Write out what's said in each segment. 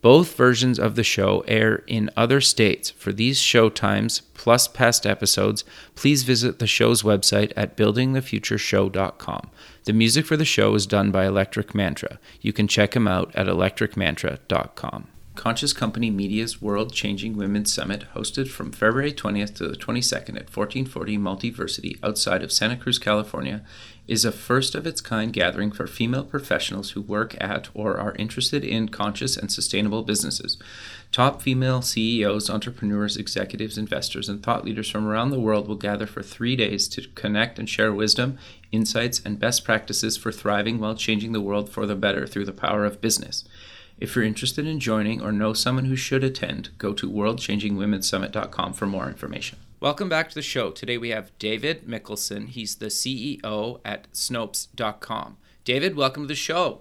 Both versions of the show air in other states. For these show times, plus past episodes, please visit the show's website at buildingthefutureshow.com. The music for the show is done by Electric Mantra. You can check him out at electricmantra.com. Conscious Company Media's World Changing Women's Summit, hosted from February 20th to the 22nd at 1440 Multiversity outside of Santa Cruz, California, is a first-of-its-kind gathering for female professionals who work at or are interested in conscious and sustainable businesses. Top female CEOs, entrepreneurs, executives, investors, and thought leaders from around the world will gather for 3 days to connect and share wisdom, insights, and best practices for thriving while changing the world for the better through the power of business. If you're interested in joining or know someone who should attend, go to worldchangingwomensummit.com for more information. Welcome back to the show. Today we have David Mikkelson. He's the CEO at Snopes.com. David, welcome to the show.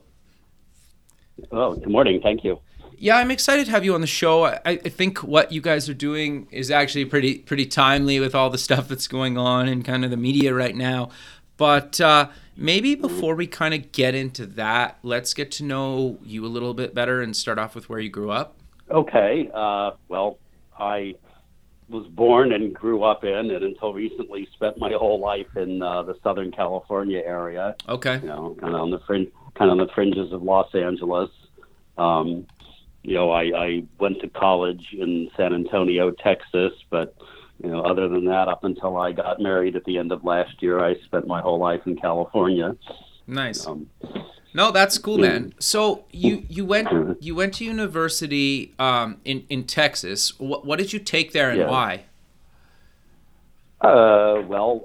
Oh, good morning. Thank you. Yeah, I'm excited to have you on the show. I think what you guys are doing is actually pretty timely with all the stuff that's going on in kind of the media right now. But maybe before we kind of get into that, let's get to know you a little bit better and start off with where you grew up. Okay. Well, I was born and grew up in, and until recently spent my whole life in the Southern California area. Okay. You know, kind of on the fringes of Los Angeles. I went to college in San Antonio, Texas, but other than that, up until I got married at the end of last year, I spent my whole life in California. Nice. No, that's cool, man. So you went to university in Texas. What did you take there, and why? Well,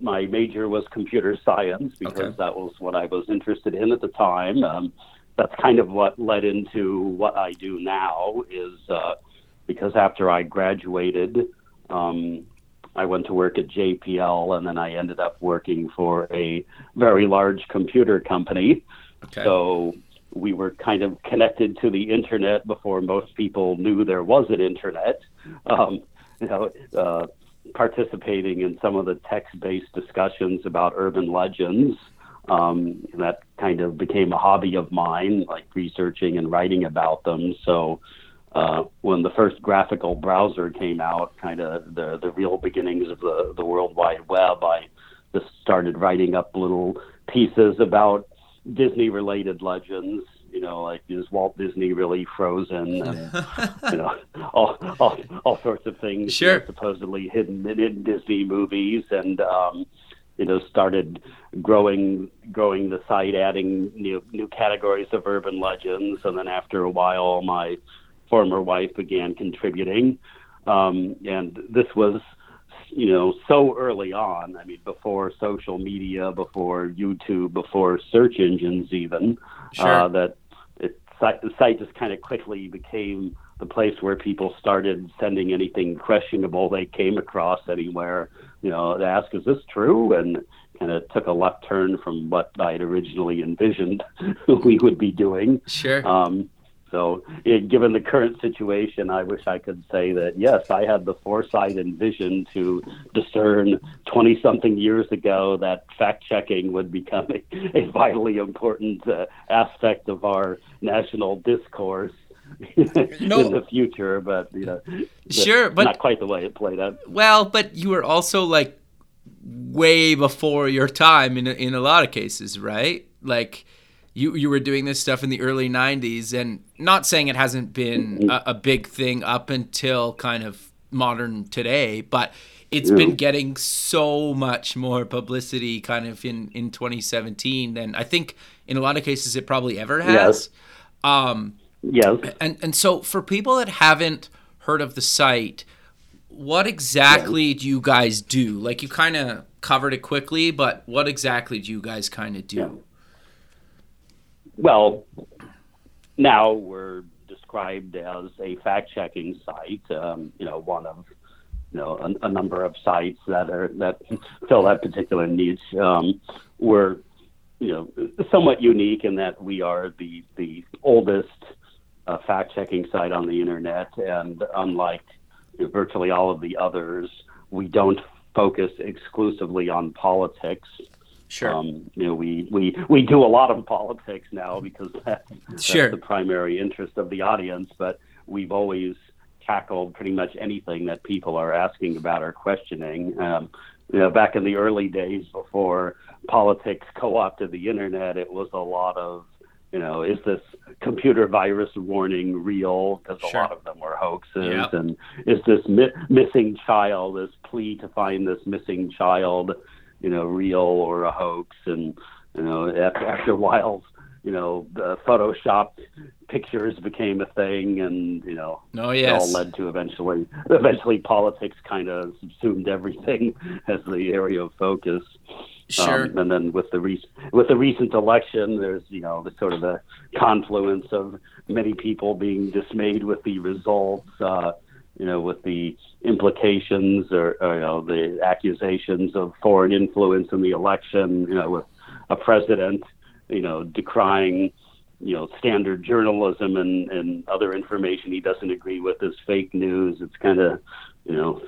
my major was computer science because that was what I was interested in at the time. That's kind of what led into what I do now. Is because after I graduated, I went to work at JPL, and then I ended up working for a very large computer company. Okay. So we were kind of connected to the internet before most people knew there was an internet. Participating in some of the text-based discussions about urban legends, and that kind of became a hobby of mine, like researching and writing about them. So when the first graphical browser came out, kind of the real beginnings of the World Wide Web, I just started writing up little pieces about Disney-related legends, like is Walt Disney really frozen, and, all sorts of things supposedly hidden in Disney movies, and started growing the site, adding new categories of urban legends, and then after a while, my former wife began contributing, and this was, so early on. I mean, before social media, before YouTube, before search engines, even that the site just kind of quickly became the place where people started sending anything questionable they came across anywhere, to ask, is this true? And kind of took a left turn from what I had originally envisioned we would be doing. Sure. So given the current situation, I wish I could say that, yes, I had the foresight and vision to discern 20-something years ago that fact-checking would become a vitally important aspect of our national discourse in the future, but, but not quite the way it played out. Well, but you were also, like, way before your time in a lot of cases, right? Like, You were doing this stuff in the early 90s, and not saying it hasn't been a big thing up until kind of modern today, but it's been getting so much more publicity kind of in 2017 than I think in a lot of cases it probably ever has. Yes. And so for people that haven't heard of the site, what exactly do you guys do? Like, you kind of covered it quickly, but what exactly do you guys kind of do? Yeah. Well, now we're described as a fact-checking site, one of a number of sites that fill that particular niche. We're somewhat unique in that we are the oldest fact-checking site on the internet, and unlike virtually all of the others, we don't focus exclusively on politics. Sure. We do a lot of politics now because that's the primary interest of the audience, but we've always tackled pretty much anything that people are asking about or questioning. Back in the early days before politics co-opted the internet, it was a lot of, is this computer virus warning real? Because a lot of them were hoaxes. Yep. And is this missing child, this plea to find this missing child, real or a hoax? And, after a while, Photoshopped pictures became a thing, and it all led to eventually politics kind of subsumed everything as the area of focus. Sure. And then with the recent election, there's the sort of the confluence of many people being dismayed with the results, with the implications or the accusations of foreign influence in the election, with a president decrying, standard journalism and other information he doesn't agree with is fake news. It's kind of,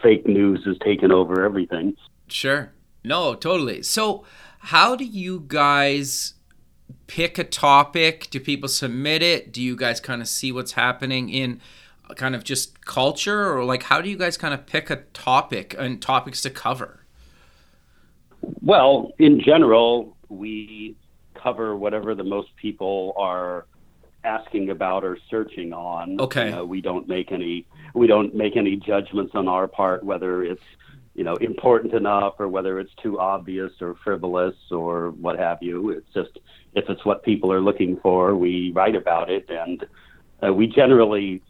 fake news has taken over everything. Sure. No, totally. So how do you guys pick a topic? Do people submit it? Do you guys kind of see what's happening in kind of just culture? Or how do you guys kind of pick a topic and topics to cover? Well, in general, we cover whatever the most people are asking about or searching on. Okay. We don't make any judgments on our part whether it's important enough or whether it's too obvious or frivolous or what have you. It's just if it's what people are looking for, we write about it, and we generally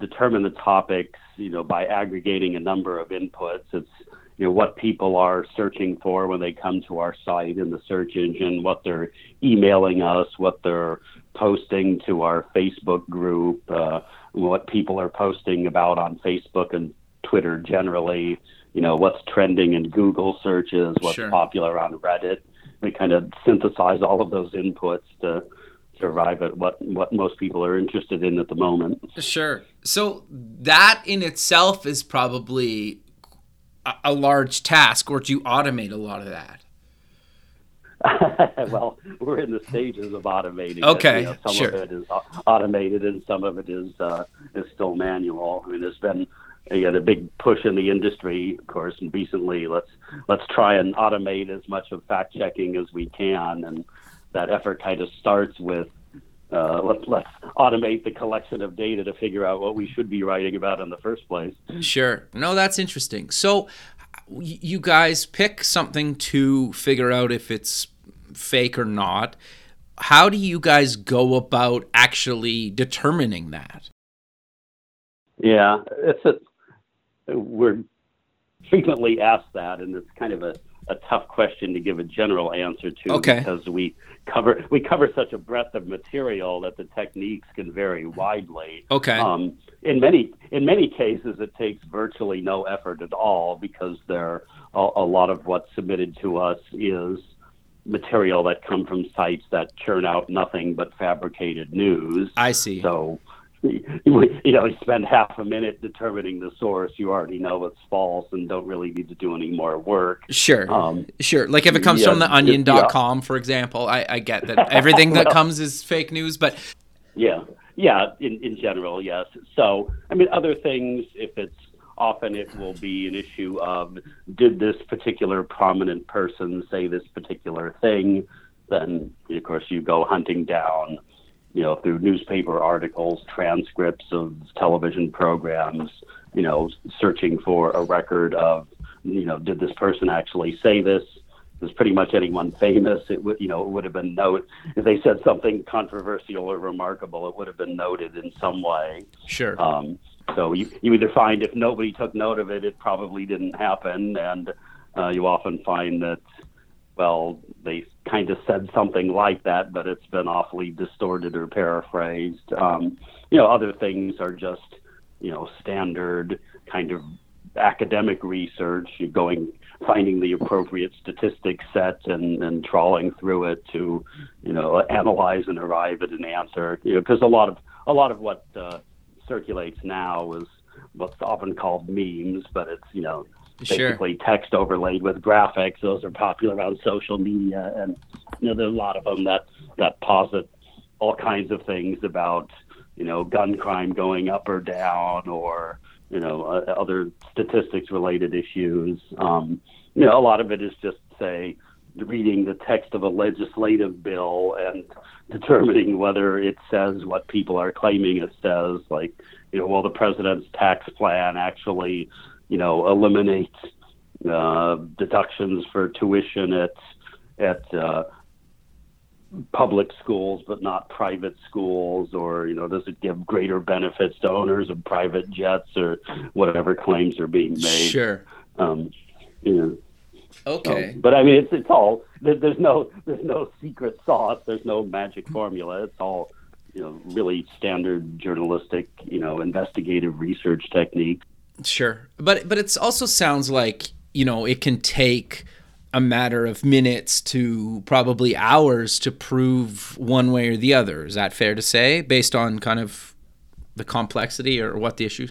determine the topics by aggregating a number of inputs. It's what people are searching for when they come to our site in the search engine, what they're emailing us, what they're posting to our Facebook group, what people are posting about on Facebook and Twitter generally, what's trending in Google searches, what's popular on Reddit. We kind of synthesize all of those inputs to arrive at what most people are interested in at the moment. Sure. So that in itself is probably a large task, or do you automate a lot of that? Well, we're in the stages of automating. Okay, some of it is automated and some of it is still manual. I mean, there's been a big push in the industry, of course, and recently let's try and automate as much of fact checking as we can, and that effort kind of starts with let's automate the collection of data to figure out what we should be writing about in the first place. Sure. No, that's interesting. So you guys pick something to figure out if it's fake or not. How do you guys go about actually determining that? Yeah, we're frequently asked that, and it's kind of a tough question to give a general answer to. Okay. Because we cover such a breadth of material that the techniques can vary widely. Okay. In many cases, it takes virtually no effort at all because a lot of what's submitted to us is material that come from sites that churn out nothing but fabricated news. I see. So, you spend half a minute determining the source. You already know it's false and don't really need to do any more work. Sure. Like if it comes from the onion.com, for example, I get that everything that comes is fake news, but in general, yes. So, I mean, other things, often it will be an issue of, did this particular prominent person say this particular thing? Then, of course, you go hunting down through newspaper articles, transcripts of television programs, searching for a record of, did this person actually say this? It was pretty much anyone famous. It would, it would have been noted. If they said something controversial or remarkable, it would have been noted in some way. Sure. So you either find if nobody took note of it, it probably didn't happen. And you often find that, well, they kind of said something like that, but it's been awfully distorted or paraphrased. Other things are just, standard kind of academic research, you're finding the appropriate statistic set and trawling through it to, analyze and arrive at an answer. Because a lot of what circulates now is what's often called memes, but it's basically text overlaid with graphics. Those are popular on social media, and there are a lot of them that posit all kinds of things about gun crime going up or down, or other statistics related issues. A lot of it is just say reading the text of a legislative bill and determining whether it says what people are claiming it says, like, well, the president's tax plan actually, eliminates deductions for tuition at public schools but not private schools, or, does it give greater benefits to owners of private jets, or whatever claims are being made. Sure. Okay. But I mean, it's all, there's no secret sauce. There's no magic formula. It's all, really standard journalistic, investigative research technique. Sure. But it also sounds like, it can take a matter of minutes to probably hours to prove one way or the other. Is that fair to say, based on kind of the complexity or what the issue?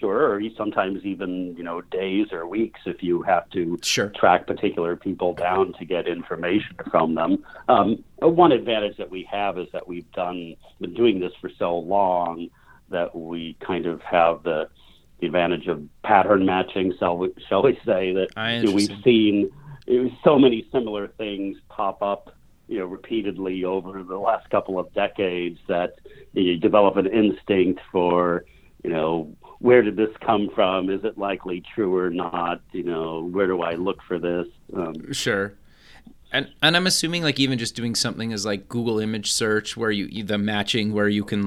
Sure, or sometimes even, days or weeks if you have to track particular people down to get information from them. One advantage that we have is that we've been doing this for so long that we kind of have the advantage of pattern matching, shall we say, that we've seen so many similar things pop up repeatedly over the last couple of decades that you develop an instinct for, where did this come from? Is it likely true or not? Where do I look for this? Sure. And I'm assuming, like, even just doing something as like Google image search, where the matching, where you can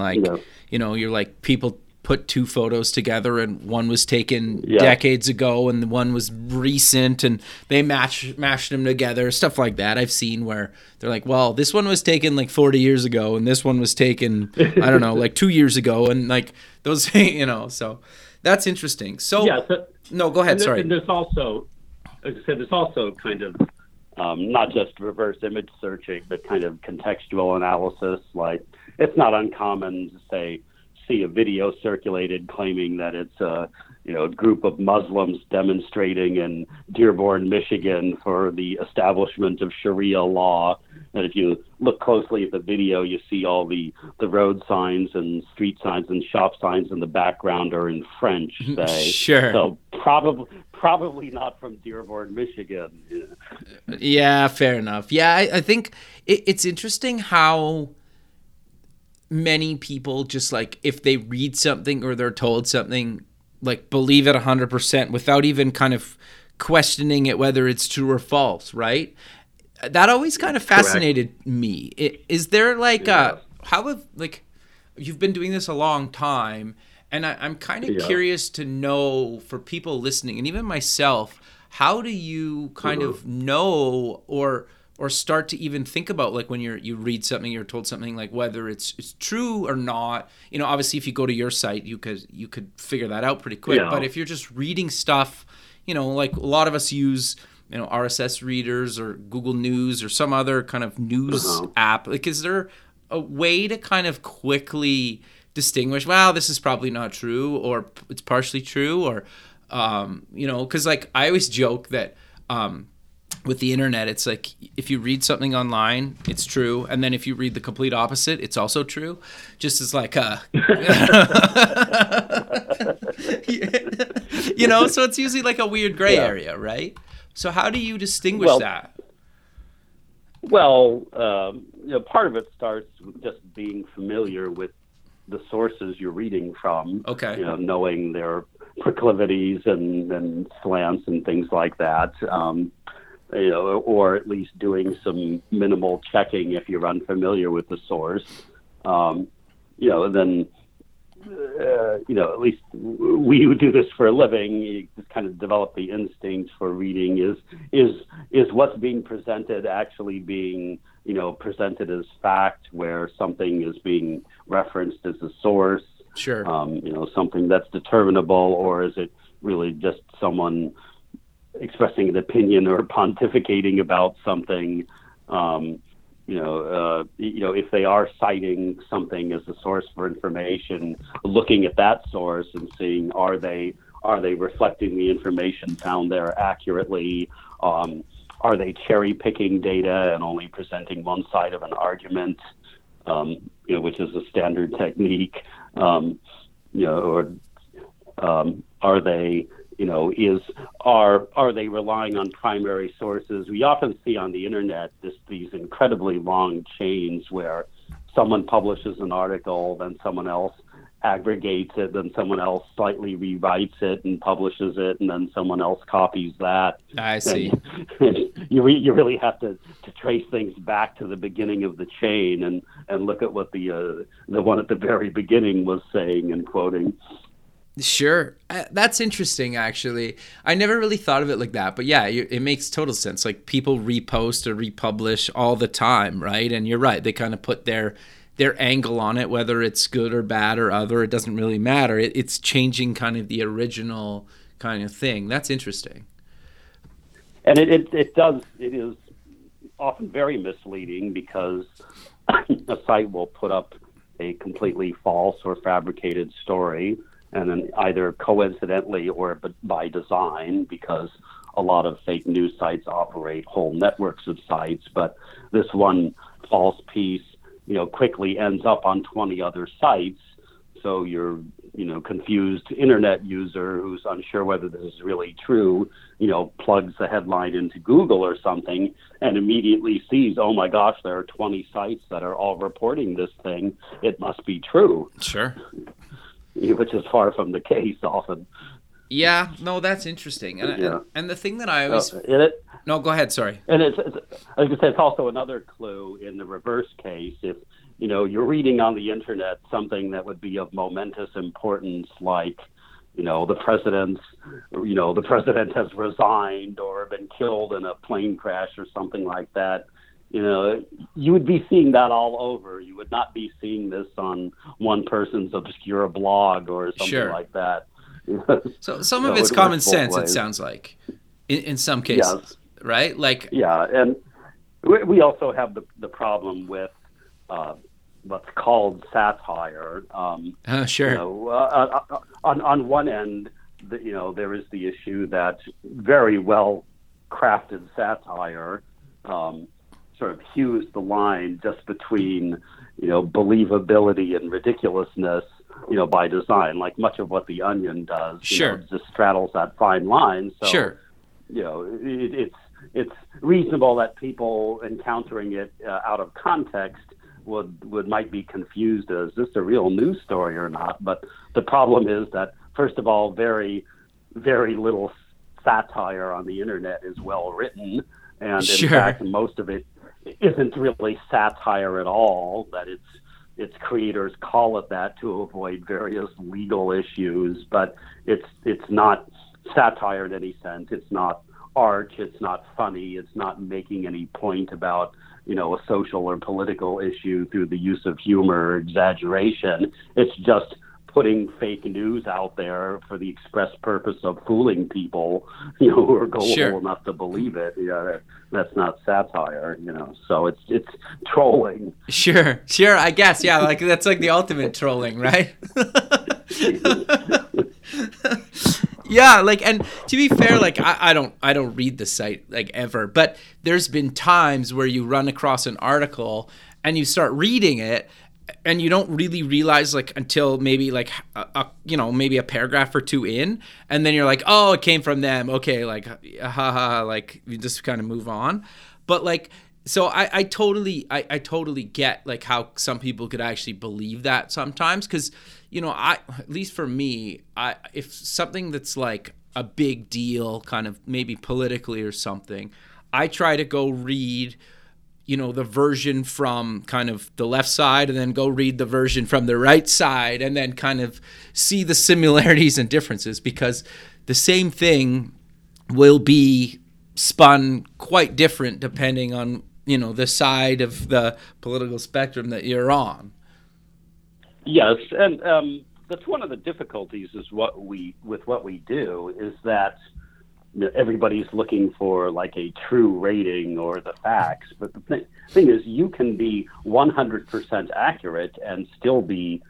you're like, people put two photos together and one was taken decades ago and the one was recent, and they mashed them together, stuff like that. I've seen where they're like, well, this one was taken like 40 years ago and this one was taken, I don't know, like 2 years ago, and like those, so that's interesting. So, no, go ahead. And sorry. And there's also, as I said, there's also kind of not just reverse image searching, but kind of contextual analysis. Like, it's not uncommon to see a video circulated claiming that it's a group of Muslims demonstrating in Dearborn, Michigan for the establishment of Sharia law. And if you look closely at the video, you see all the road signs and street signs and shop signs in the background are in French, say. Sure. So probably not from Dearborn, Michigan. Yeah, fair enough. Yeah, I think it's interesting how many people just, like, if they read something or they're told something, like, believe it 100% without even kind of questioning it, whether it's true or false, right? That always kind of fascinated me. Is there like you've been doing this a long time, and I'm kind of curious to know, for people listening and even myself, how do you kind of know or start to even think about, like, when you read something, you're told something, like, whether it's true or not. Obviously, if you go to your site, you could figure that out pretty quick. Yeah. But if you're just reading stuff, like a lot of us use, RSS readers or Google News or some other kind of news app. Like, is there a way to kind of quickly distinguish, wow, this is probably not true, or it's partially true, or, because, like, I always joke that with the internet, it's like, if you read something online, it's true, and then if you read the complete opposite, it's also true. Just as like so it's usually like a weird gray area, right? So how do you distinguish that? Well, part of it starts with just being familiar with the sources you're reading from. Okay. Knowing their proclivities and slants and things like that. Or at least doing some minimal checking if you're unfamiliar with the source. At least we who do this for a living, you just kind of develop the instinct for reading. Is what's being presented actually being, presented as fact, where something is being referenced as a source? Sure. Something that's determinable, or is it really just someone expressing an opinion or pontificating about something? If they are citing something as a source for information, looking at that source and seeing, are they reflecting the information found there accurately? Are they cherry picking data and only presenting one side of an argument? Which is a standard technique. Are they? Are they relying on primary sources? We often see on the internet these incredibly long chains where someone publishes an article, then someone else aggregates it, then someone else slightly rewrites it and publishes it, and then someone else copies that. I see. You really have to trace things back to the beginning of the chain and look at what the one at the very beginning was saying and quoting. Sure. That's interesting, actually. I never really thought of it like that, but yeah, it makes total sense. Like, people repost or republish all the time, right? And you're right. They kind of put their angle on it, whether it's good or bad or other, it doesn't really matter. It's changing kind of the original kind of thing. That's interesting. And it is often very misleading, because a site will put up a completely false or fabricated story, and then either coincidentally or by design, because a lot of fake news sites operate whole networks of sites, but this one false piece, quickly ends up on 20 other sites. So your, confused internet user who's unsure whether this is really true, plugs the headline into Google or something and immediately sees, oh my gosh, there are 20 sites that are all reporting this thing. It must be true. Sure. Which is far from the case often. Yeah, no, that's interesting. And the thing that I always... No, go ahead, sorry. And it's also another clue in the reverse case. If, you're reading on the internet something that would be of momentous importance, like, the president has resigned or been killed in a plane crash or something like that, you would be seeing that all over. You would not be seeing this on one person's obscure blog or something sure. like that. So some of it's common sense, ways. It sounds like, in some cases, yes. right? Like, yeah, and we also have the problem with what's called satire. Sure. On one end, there is the issue that very well-crafted satire sort of hews the line just between, believability and ridiculousness, by design, like much of what The Onion does. Sure. Just straddles that fine line. So, sure. It's reasonable that people encountering it out of context might be confused as, is this a real news story or not? But the problem is that, first of all, very, very little satire on the internet is well written. And sure. in fact, most of it isn't really satire at all, that its creators call it that to avoid various legal issues, but it's not satire in any sense. It's not arch. It's not funny. It's not making any point about, a social or political issue through the use of humor or exaggeration. It's just putting fake news out there for the express purpose of fooling people, who are gullible sure. enough to believe it. Yeah, that's not satire, So it's trolling. Sure. I guess, yeah. Like that's like the ultimate trolling, right? Yeah, and to be fair, I don't read the site ever, but there's been times where you run across an article and you start reading it. And you don't really realize until maybe maybe a paragraph or two in, and then you're like, oh, it came from them. Okay, you just kind of move on. But so I totally get how some people could actually believe that sometimes, because at least for me, if something that's a big deal, kind of maybe politically or something, I try to go read. The version from kind of the left side, and then go read the version from the right side, and then kind of see the similarities and differences, because the same thing will be spun quite different depending on, the side of the political spectrum that you're on. Yes, and that's one of the difficulties is what we do is that, you know, everybody's looking for like a true rating or the facts. But the thing is, you can be 100% accurate and still be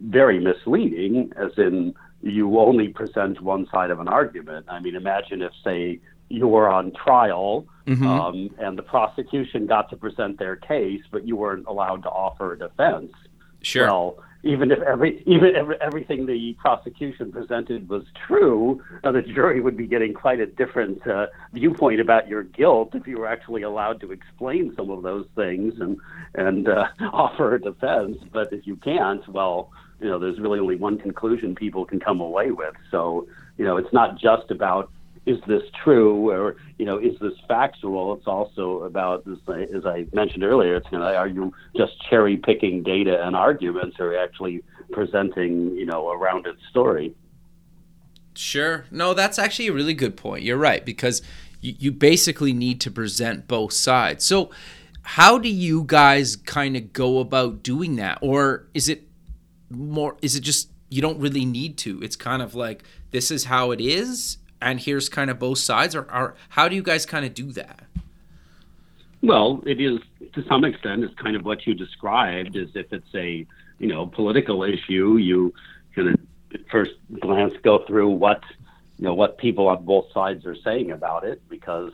very misleading, as in you only present one side of an argument. I mean, imagine if, say, you were on trial, mm-hmm. And the prosecution got to present their case, but you weren't allowed to offer a defense. Sure. Well, even if everything the prosecution presented was true, the jury would be getting quite a different viewpoint about your guilt if you were actually allowed to explain some of those things and offer a defense. But if you can't, well, you know, there's really only one conclusion people can come away with. So, you know, it's not just about, is this true, or, you know, is this factual? It's also about, as I mentioned earlier, it's, you know, are you just cherry picking data and arguments, or actually presenting, you know, a rounded story? Sure. No, that's actually a really good point. You're right, because you basically need to present both sides. So how do you guys kind of go about doing that? Or is it just you don't really need to? It's kind of like, this is how it is, and here's kind of both sides, or how do you guys kind of do that? Well, it is, to some extent, it's kind of what you described, as if it's a, you know, political issue. You kind of at first glance go through what, you know, what people on both sides are saying about it, because,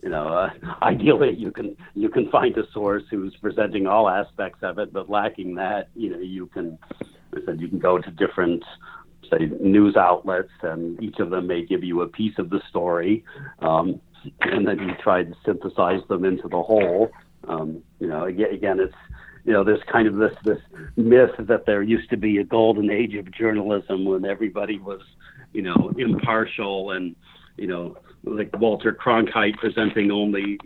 you know, ideally you can find a source who's presenting all aspects of it, but lacking that, you know, you can, as I said, you can go to different, say, news outlets, and each of them may give you a piece of the story, and then you try to synthesize them into the whole. You know, again, it's, you know, there's kind of this myth that there used to be a golden age of journalism when everybody was, you know, impartial and, you know, like Walter Cronkite presenting only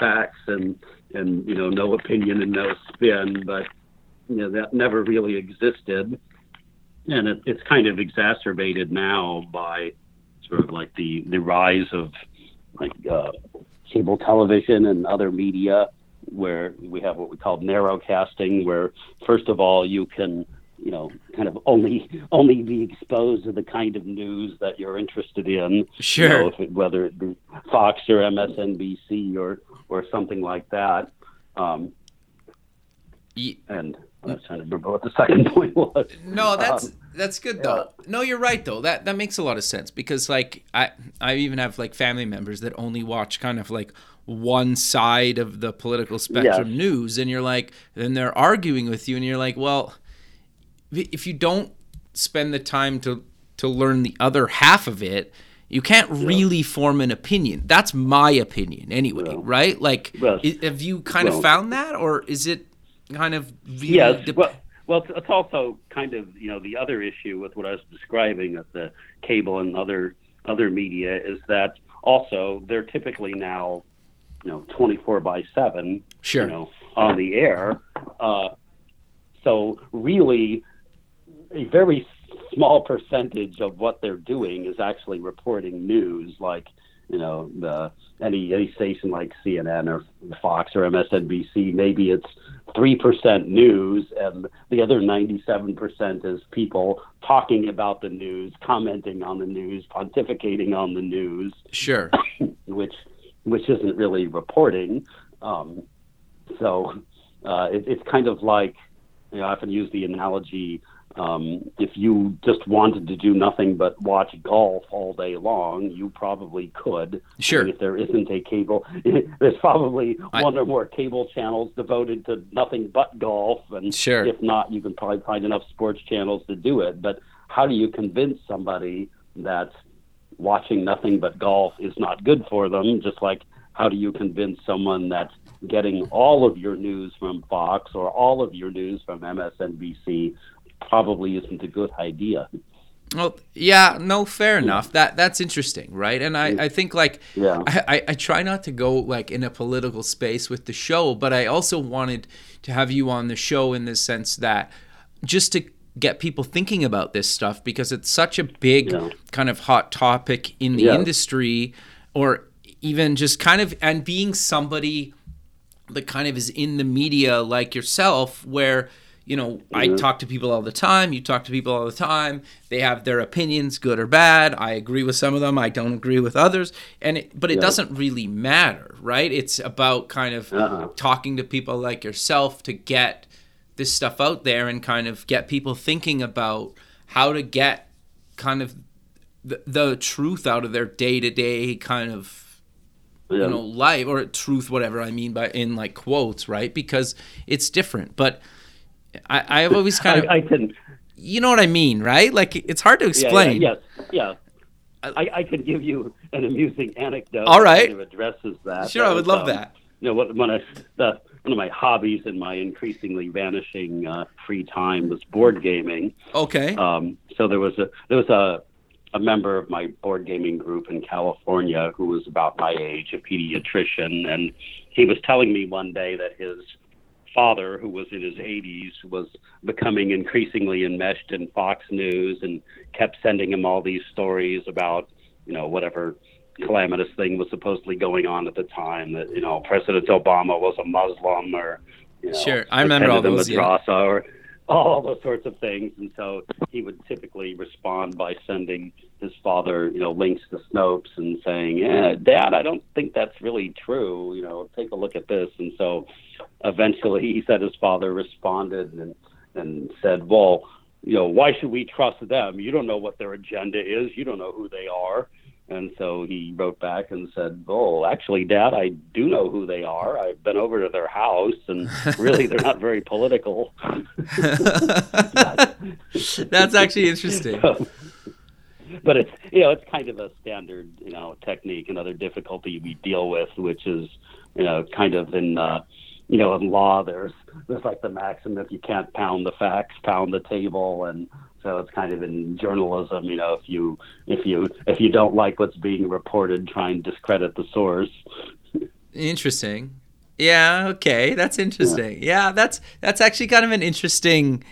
facts and you know, no opinion and no spin. But, you know, that never really existed. And it's kind of exacerbated now by sort of like the rise of like cable television and other media, where we have what we call narrowcasting, where first of all you can, you know, kind of only be exposed to the kind of news that you're interested in. Sure. You know, whether it be Fox or MSNBC or something like that. And I'm trying to remember what the second point was. No, that's good though. Yeah. No, you're right though. That makes a lot of sense, because like I even have like family members that only watch kind of like one side of the political spectrum news, and you're like, then they're arguing with you, and you're like, well, if you don't spend the time to learn the other half of it, you can't really form an opinion. That's my opinion anyway, right? Like, have you kind of found that, or is it? Kind of well, it's also kind of, you know, the other issue with what I was describing of the cable and other media is that also they're typically now, you know, 24/7, sure, you know, on the air. So really, a very small percentage of what they're doing is actually reporting news, like, you know, any station like CNN or Fox or MSNBC, maybe it's 3% news, and the other 97% is people talking about the news, commenting on the news, pontificating on the news. Sure. which isn't really reporting. So it's kind of like, you know, I often use the analogy, if you just wanted to do nothing but watch golf all day long, you probably could. Sure. I mean, if there isn't a cable, there's probably one or more cable channels devoted to nothing but golf. And sure. If not, you can probably find enough sports channels to do it. But how do you convince somebody that watching nothing but golf is not good for them? Just like, how do you convince someone that getting all of your news from Fox or all of your news from MSNBC probably isn't a good idea? Well, yeah, no, fair enough. That's interesting, right? And I think, like, I try not to go, like, in a political space with the show, but I also wanted to have you on the show in the sense that just to get people thinking about this stuff, because it's such a big kind of hot topic in the industry, or even just kind of, and being somebody that kind of is in the media like yourself, where You know, I talk to people all the time. You talk to people all the time. They have their opinions, good or bad. I agree with some of them. I don't agree with others. And it doesn't really matter, right? It's about kind of talking to people like yourself to get this stuff out there and kind of get people thinking about how to get kind of the truth out of their day-to-day kind of you know, life or truth, whatever I mean by in like quotes, right? Because it's different. But I've always kind of, I can, you know what I mean, right? Like it's hard to explain. I could give you an amusing anecdote. All right. That kind of addresses that. Sure, I would love that. You know, one of my hobbies in my increasingly vanishing free time was board gaming. Okay. So there was a member of my board gaming group in California who was about my age, a pediatrician, and he was telling me one day that his father, who was in his 80s, was becoming increasingly enmeshed in Fox News and kept sending him all these stories about, you know, whatever calamitous thing was supposedly going on at the time, that, you know, President Obama was a Muslim or, you know, I remember all those, or all those sorts of things. And so he would typically respond by sending his father, you know, links to Snopes and saying, yeah, Dad, I don't think that's really true. You know, take a look at this. And so eventually he said his father responded and said, well, you know, why should we trust them? You don't know what their agenda is. You don't know who they are. And so he wrote back and said, well, actually, Dad, I do know who they are. I've been over to their house, and really, they're not very political. That's actually interesting. So, but it's, you know, it's kind of a standard, you know, technique. Another difficulty we deal with, which is, you know, kind of in, you know, in law, there's like the maxim, if you can't pound the facts, pound the table. And so it's kind of in journalism, you know, if you don't like what's being reported, try and discredit the source. Interesting. Yeah. Okay. That's interesting. Yeah. That's actually kind of an interesting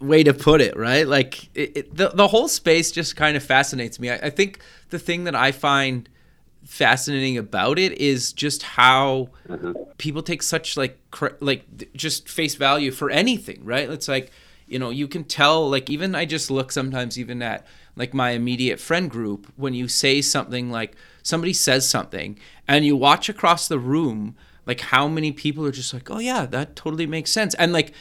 way to put it, right? Like the whole space just kind of fascinates me. I think the thing that I find fascinating about it is just how people take such like just face value for anything, right? It's like, you know, you can tell, like, even I just look sometimes even at, like, my immediate friend group, when you say something, like, somebody says something, and you watch across the room, like, how many people are just like, oh, yeah, that totally makes sense. And, like,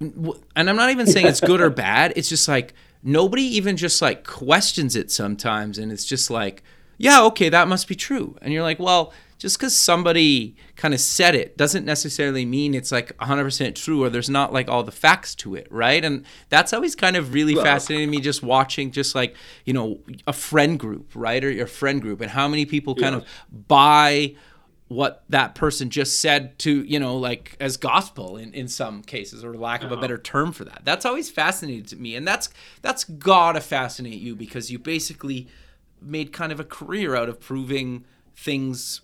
and I'm not even saying it's good or bad. It's just, like, nobody even just, like, questions it sometimes. And it's just like, yeah, okay, that must be true. And you're like, well, just because somebody kind of said it doesn't necessarily mean it's like 100% true, or there's not like all the facts to it, right? And that's always kind of really fascinating to me, just watching just like, you know, a friend group, right? Or your friend group, and how many people kind of buy what that person just said to, you know, like as gospel in some cases, or lack of a better term for that. That's always fascinating to me. And that's gotta fascinate you, because you basically made kind of a career out of proving things,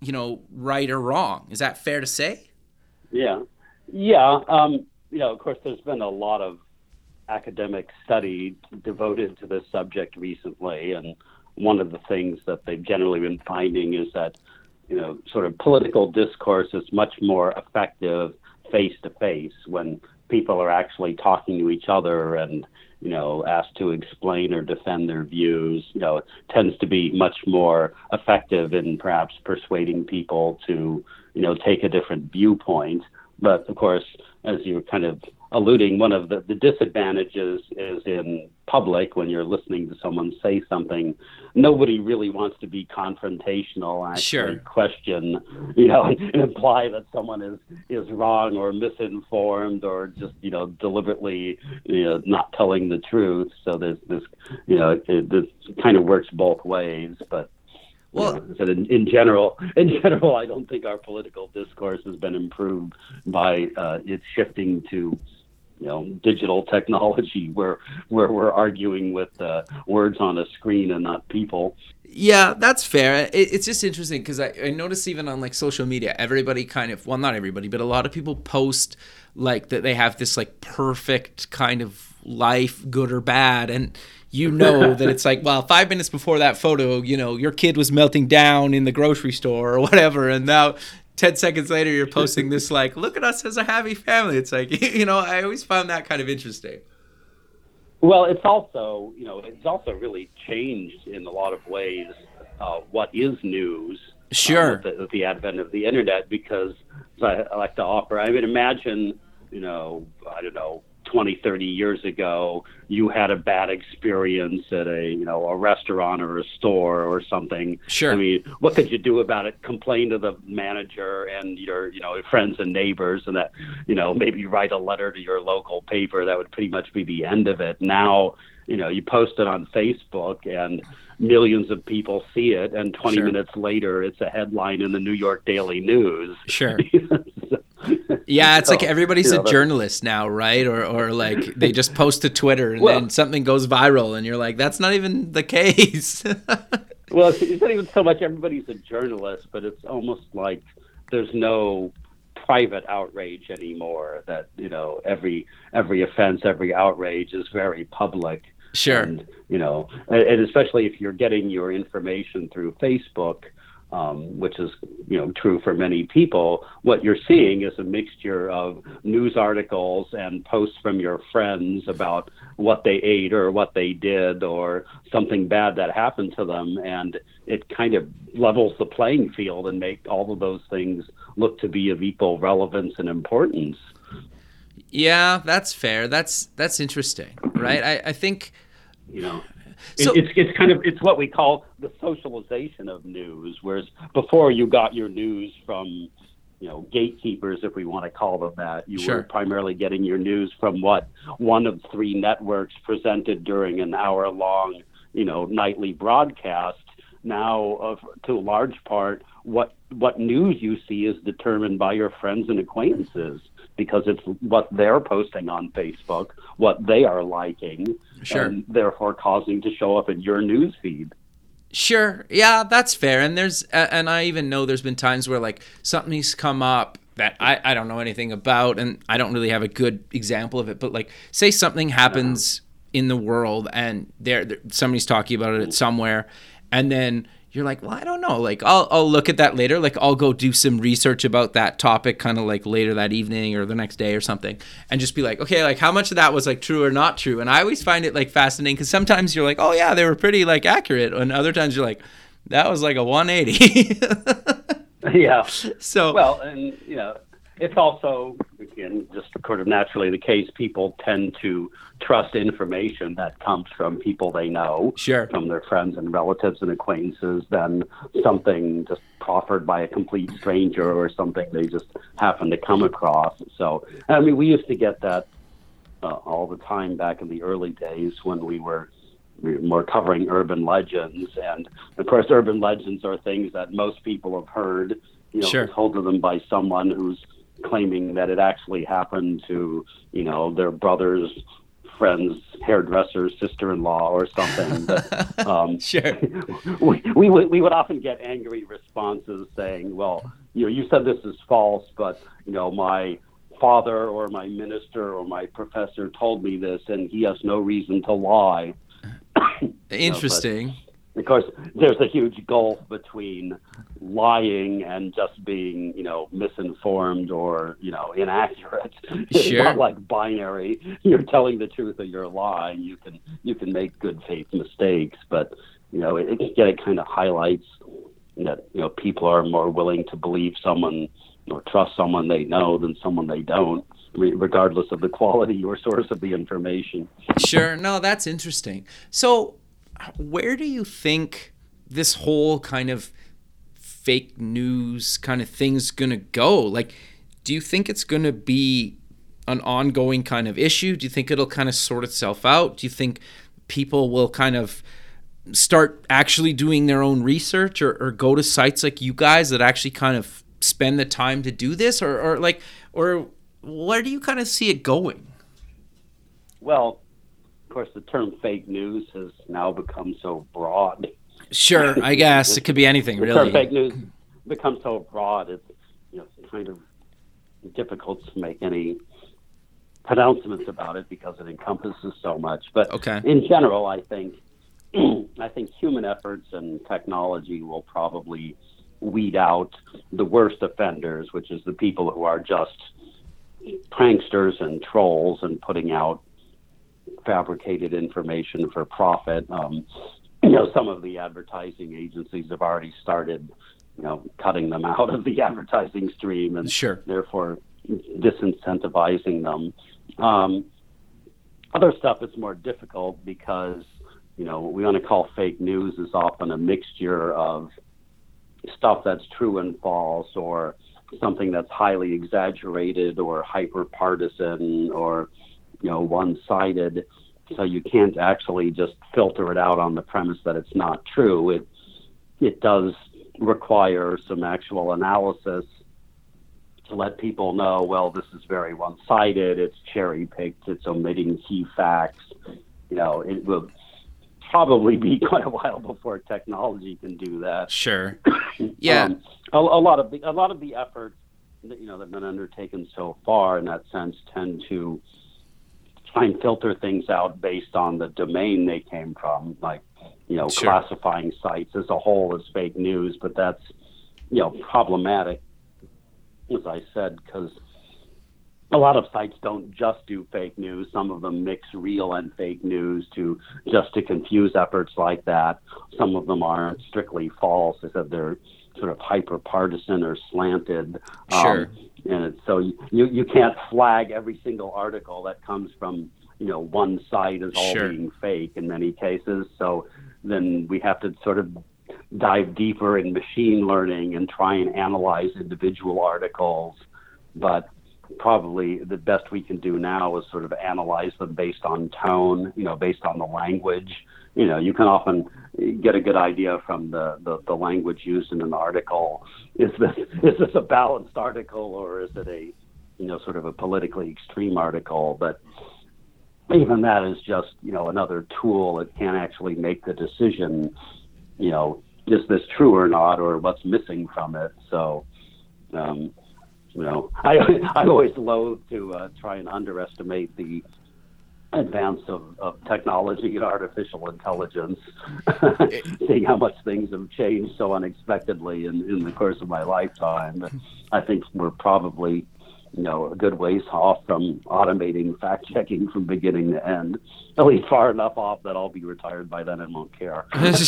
you know, right or wrong. Is that fair to say? Yeah. You know, of course, there's been a lot of academic study devoted to this subject recently. And one of the things that they've generally been finding is that, you know, sort of political discourse is much more effective face-to-face, when people are actually talking to each other and, you know, asked to explain or defend their views. You know, it tends to be much more effective in perhaps persuading people to, you know, take a different viewpoint. But of course, as you're kind of alluding, one of the disadvantages is in public, when you're listening to someone say something, nobody really wants to be confrontational and question, you know, and imply that someone is wrong or misinformed, or just, you know, deliberately, you know, not telling the truth. So there's this, you know, this kind of works both ways. But well, yeah, in general, I don't think our political discourse has been improved by it shifting to, you know, digital technology, where we're arguing with words on a screen and not people. Yeah, that's fair. It's just interesting, because I notice even on like social media, everybody kind of, well, not everybody, but a lot of people post like that they have this like perfect kind of life, good or bad, and you know that it's like, well, 5 minutes before that photo, you know, your kid was melting down in the grocery store or whatever, and now 10 seconds later, you're posting this like, look at us as a happy family. It's like, you know, I always found that kind of interesting. Well, it's also, you know, it's also really changed in a lot of ways what is news. Sure. With the advent of the internet, because I like to offer, I mean, imagine, you know, I don't know, 20, 30 years ago, you had a bad experience at a, you know, a restaurant or a store or something. Sure. I mean, what could you do about it? Complain to the manager and your, you know, friends and neighbors, and that, you know, maybe write a letter to your local paper. That would pretty much be the end of it. Now, you know, you post it on Facebook and millions of people see it, and 20 sure. minutes later, it's a headline in the New York Daily News. Sure. Yeah, it's so, like everybody's a journalist now, right? Or like they just post to Twitter and then something goes viral and you're like, that's not even the case. Well, it's not even so much everybody's a journalist, but it's almost like there's no private outrage anymore, that, you know, every offense, every outrage is very public. Sure. And, you know, and especially if you're getting your information through Facebook, which is, you know, true for many people, what you're seeing is a mixture of news articles and posts from your friends about what they ate or what they did or something bad that happened to them. And it kind of levels the playing field and make all of those things look to be of equal relevance and importance. Yeah, that's fair. That's interesting, right? I think, you know, so, it's kind of, it's what we call the socialization of news, whereas before you got your news from, you know, gatekeepers, if we want to call them that. You sure. were primarily getting your news from what one of three networks presented during an hour-long, you know, nightly broadcast. Now, to a large part, what news you see is determined by your friends and acquaintances, because it's what they're posting on Facebook, what they are liking, sure. and therefore causing to show up in your news feed. Sure. Yeah, that's fair. And there's, and I even know there's been times where like something's come up that I don't know anything about, and I don't really have a good example of it, but like say something happens in the world and there somebody's talking about it somewhere, and then you're like, well, I don't know. Like, I'll look at that later. Like, I'll go do some research about that topic kind of like later that evening or the next day or something, and just be like, okay, like how much of that was like true or not true? And I always find it like fascinating, because sometimes you're like, oh yeah, they were pretty like accurate. And other times you're like, that was like a 180. Yeah. So, well, and you know, it's also, again, just sort of naturally the case, people tend to trust information that comes from people they know, sure. from their friends and relatives and acquaintances, than something just proffered by a complete stranger or something they just happen to come across. So, I mean, we used to get that all the time back in the early days when we were covering urban legends. And, of course, urban legends are things that most people have heard, you know, sure. told to them by someone who's claiming that it actually happened to, you know, their brother's friend's hairdresser's sister-in-law or something. But, sure. We would often get angry responses saying, well, you know, you said this is false, but, you know, my father or my minister or my professor told me this, and he has no reason to lie. Interesting. You know, of course, there's a huge gulf between lying and just being, you know, misinformed or, you know, inaccurate. Sure. It's not like binary. You're telling the truth or you're lying. You can make good faith mistakes, but, you know, it kind of highlights that, you know, people are more willing to believe someone or trust someone they know than someone they don't, regardless of the quality or source of the information. Sure. No, that's interesting. So, where do you think this whole kind of fake news kind of thing's going to go? Like, do you think it's going to be an ongoing kind of issue? Do you think it'll kind of sort itself out? Do you think people will kind of start actually doing their own research or go to sites like you guys that actually kind of spend the time to do this? Or like, or where do you kind of see it going? Well, of course, the term fake news has now become so broad. Sure, I guess. It could be anything, really. The term fake news becomes so broad, it's, you know, it's kind of difficult to make any pronouncements about it because it encompasses so much. But okay. in general, I think human efforts and technology will probably weed out the worst offenders, which is the people who are just pranksters and trolls and putting out fabricated information for profit. Some of the advertising agencies have already started, cutting them out of the advertising stream and therefore disincentivizing them. Other stuff is more difficult because, what we want to call fake news is often a mixture of stuff that's true and false, or something that's highly exaggerated or hyper-partisan or, one-sided. So you can't actually just filter it out on the premise that it's not true. It does require some actual analysis to let people know, well, this is very one-sided, it's cherry-picked, it's omitting key facts. It will probably be quite a while before technology can do that. Sure. Yeah. A lot of the efforts that have been undertaken so far in that sense tend to try and filter things out based on the domain they came from, like, classifying sites as a whole as fake news, but that's, problematic, as I said, because a lot of sites don't just do fake news. Some of them mix real and fake news to confuse efforts like that. Some of them aren't strictly false, except they're sort of hyper-partisan or slanted. So you can't flag every single article that comes from, one side as all being fake in many cases. So then we have to sort of dive deeper in machine learning and try and analyze individual articles. But probably the best we can do now is sort of analyze them based on tone, based on the language. You can often get a good idea from the language used in an article. Is this a balanced article, or is it a, sort of a politically extreme article? But even that is just, another tool. It can't actually make the decision, is this true or not, or what's missing from it? So, I always loathe to try and underestimate the advance of technology and artificial intelligence, seeing how much things have changed so unexpectedly in the course of my lifetime. I think we're probably, a good ways off from automating fact-checking from beginning to end, at least far enough off that I'll be retired by then and won't care about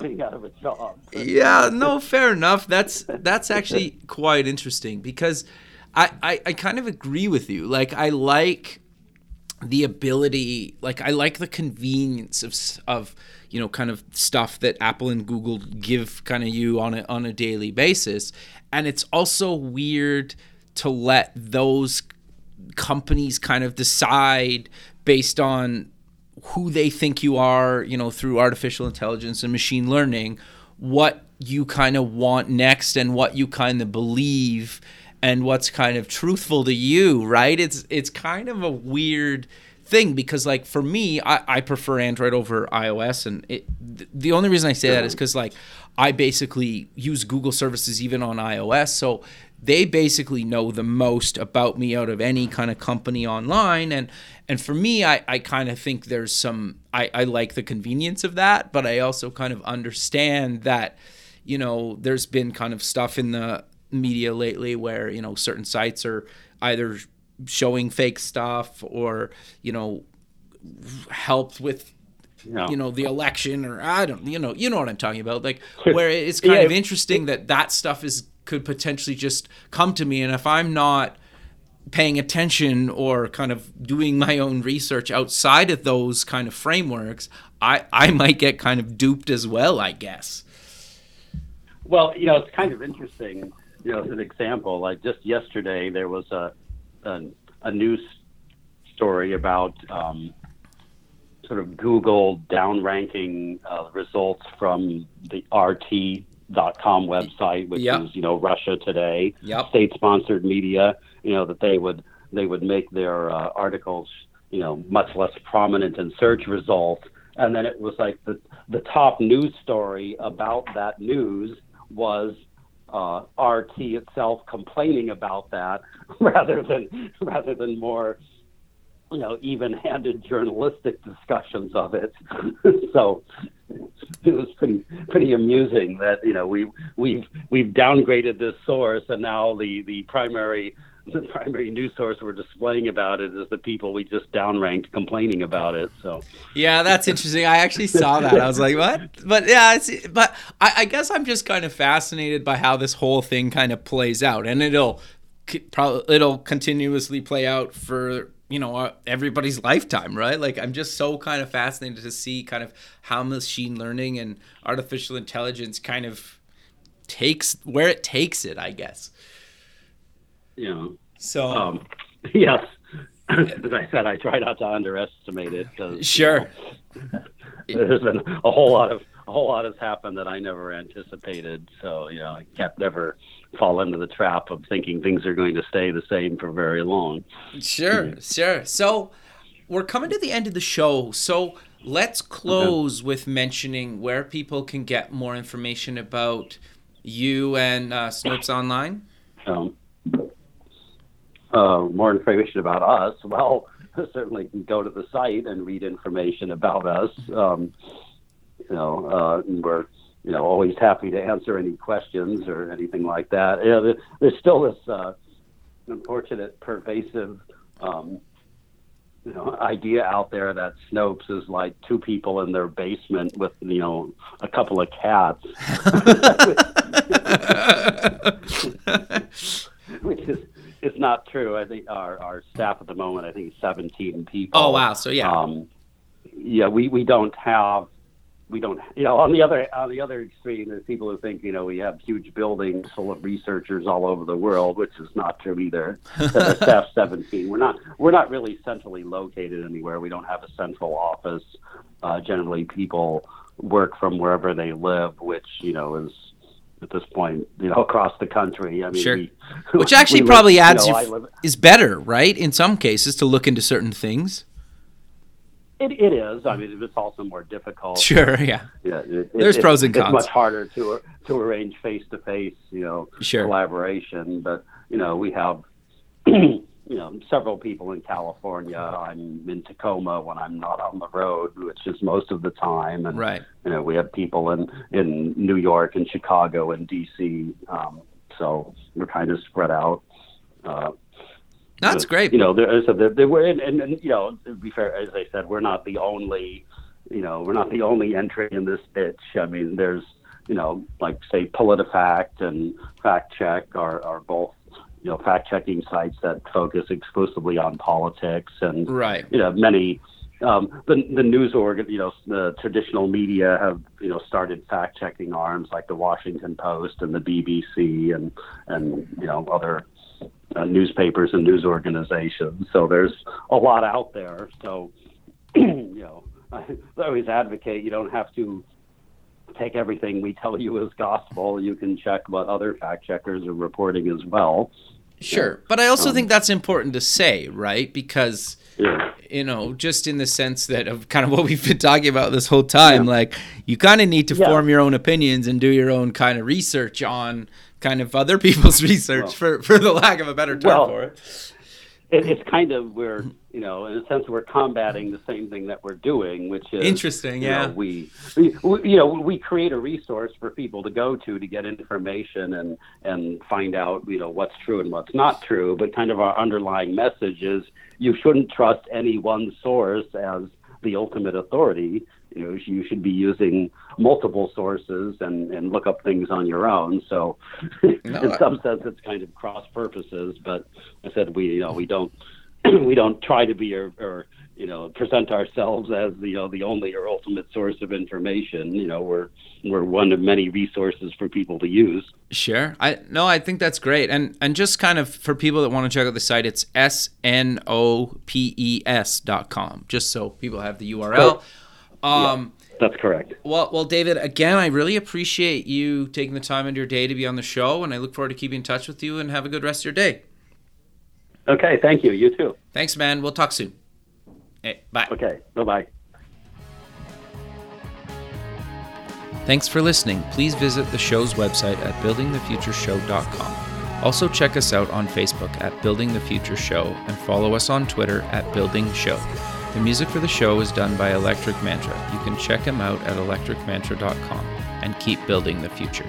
being out of a job. Yeah, no, fair enough. That's actually quite interesting, because I kind of agree with you. I like the ability, I like the convenience of kind of stuff that Apple and Google give kind of you on a daily basis. And it's also weird to let those companies kind of decide based on who they think you are, through artificial intelligence and machine learning, what you kind of want next and what you kind of believe and what's kind of truthful to you, right? It's kind of a weird thing, because for me, I prefer Android over iOS, and the only reason I say that is because I basically use Google services even on iOS, so they basically know the most about me out of any kind of company online, and for me, I kind of think there's some, I like the convenience of that, but I also kind of understand that, there's been kind of stuff in the media lately where, certain sites are either showing fake stuff or, helped with, the election, or I don't, you know what I'm talking about, where it's kind of interesting that stuff could potentially just come to me. And if I'm not paying attention or kind of doing my own research outside of those kind of frameworks, I might get kind of duped as well, I guess. Well, it's kind of interesting, as an example, just yesterday there was a news story about sort of Google downranking results from the RT.com website, which is Russia Today, state-sponsored media. That they would make their articles much less prominent in search results, and then it was the top news story about that news was RT itself complaining about that rather than more you know, even-handed journalistic discussions of it. So it was pretty amusing that, you know, we've downgraded this source, and now the primary news source we're displaying about it is the people we just downranked complaining about it. So yeah, that's interesting. I actually saw that. I was like, what? But yeah, I guess I'm just kind of fascinated by how this whole thing kind of plays out, and it'll continuously play out for, you know, everybody's lifetime, right? Like, I'm just so kind of fascinated to see kind of how machine learning and artificial intelligence kind of takes where it takes it, I guess. Yeah. So yes, as I said, I try not to underestimate it. 'Cause, sure. You know, there's been a whole lot has happened that I never anticipated. So, you know, I can't never fall into the trap of thinking things are going to stay the same for very long. Sure, yeah. Sure. So we're coming to the end of the show. So let's close with mentioning where people can get more information about you and Snopes Online. More information about us. Well, certainly can go to the site and read information about us. We're, you know, always happy to answer any questions or anything like that. You know, there's still this unfortunate, pervasive, idea out there that Snopes is like two people in their basement with, you know, a couple of cats, which is, it's not true. I think our staff at the moment, I think, is 17 people. Oh wow! So yeah, we don't have. You know, on the other extreme, there's people who think, you know, we have huge buildings full of researchers all over the world, which is not true either. The staff 17. We're not really centrally located anywhere. We don't have a central office. Generally, people work from wherever they live, which, you know, is, at this point, you know, across the country. I mean, sure. Which actually probably adds, you know, is better, right? In some cases, to look into certain things. It is. I mean, it's also more difficult. Sure. Yeah. Yeah. There's pros and cons. It's much harder to arrange face-to-face, you know, sure, collaboration. But, you know, we have, you know, several people in California. I'm in Tacoma when I'm not on the road, which is most of the time. And, right. You know, we have people in New York and Chicago and DC. So we're kind of spread out. That's great. You know, and you know, to be fair, as I said, we're not the only entry in this niche. I mean, there's, you know, like, say, PolitiFact and FactCheck are both, you know, fact-checking sites that focus exclusively on politics, and right, you know, many the news organ, you know, the traditional media have, you know, started fact-checking arms like the Washington Post and the BBC and you know, other newspapers and news organizations. So there's a lot out there. So, you know, I always advocate you don't have to take everything we tell you as gospel. You can check what other fact checkers are reporting as well. Sure. But I also think that's important to say, right? Because, yeah, you know, just in the sense that of kind of what we've been talking about this whole time, yeah, like, you kind of need to, yeah, form your own opinions and do your own kind of research on kind of other people's research, for the lack of a better term for it. It's kind of, we're, you know, in a sense, we're combating the same thing that we're doing, which is interesting. Yeah, you know, we you know, we create a resource for people to go to get information and find out, you know, what's true and what's not true. But kind of our underlying message is you shouldn't trust any one source as the ultimate authority. You know, you should be using multiple sources and look up things on your own. So, in some sense, it's kind of cross purposes. But I said, we don't try to be or you know, present ourselves as, you know, the only or ultimate source of information. You know, we're one of many resources for people to use. Sure. I think that's great. And just kind of for people that want to check out the site, it's snopes.com, just so people have the URL. Cool. Yeah, that's correct. Well, David, again, I really appreciate you taking the time into your day to be on the show, and I look forward to keeping in touch with you, and have a good rest of your day. Okay, thank you. You too. Thanks, man. We'll talk soon. Hey, bye. Okay, bye-bye. Thanks for listening. Please visit the show's website at buildingthefutureshow.com. Also check us out on Facebook at Building the Future Show and follow us on Twitter at Building Show. The music for the show is done by Electric Mantra. You can check him out at electricmantra.com and keep building the future.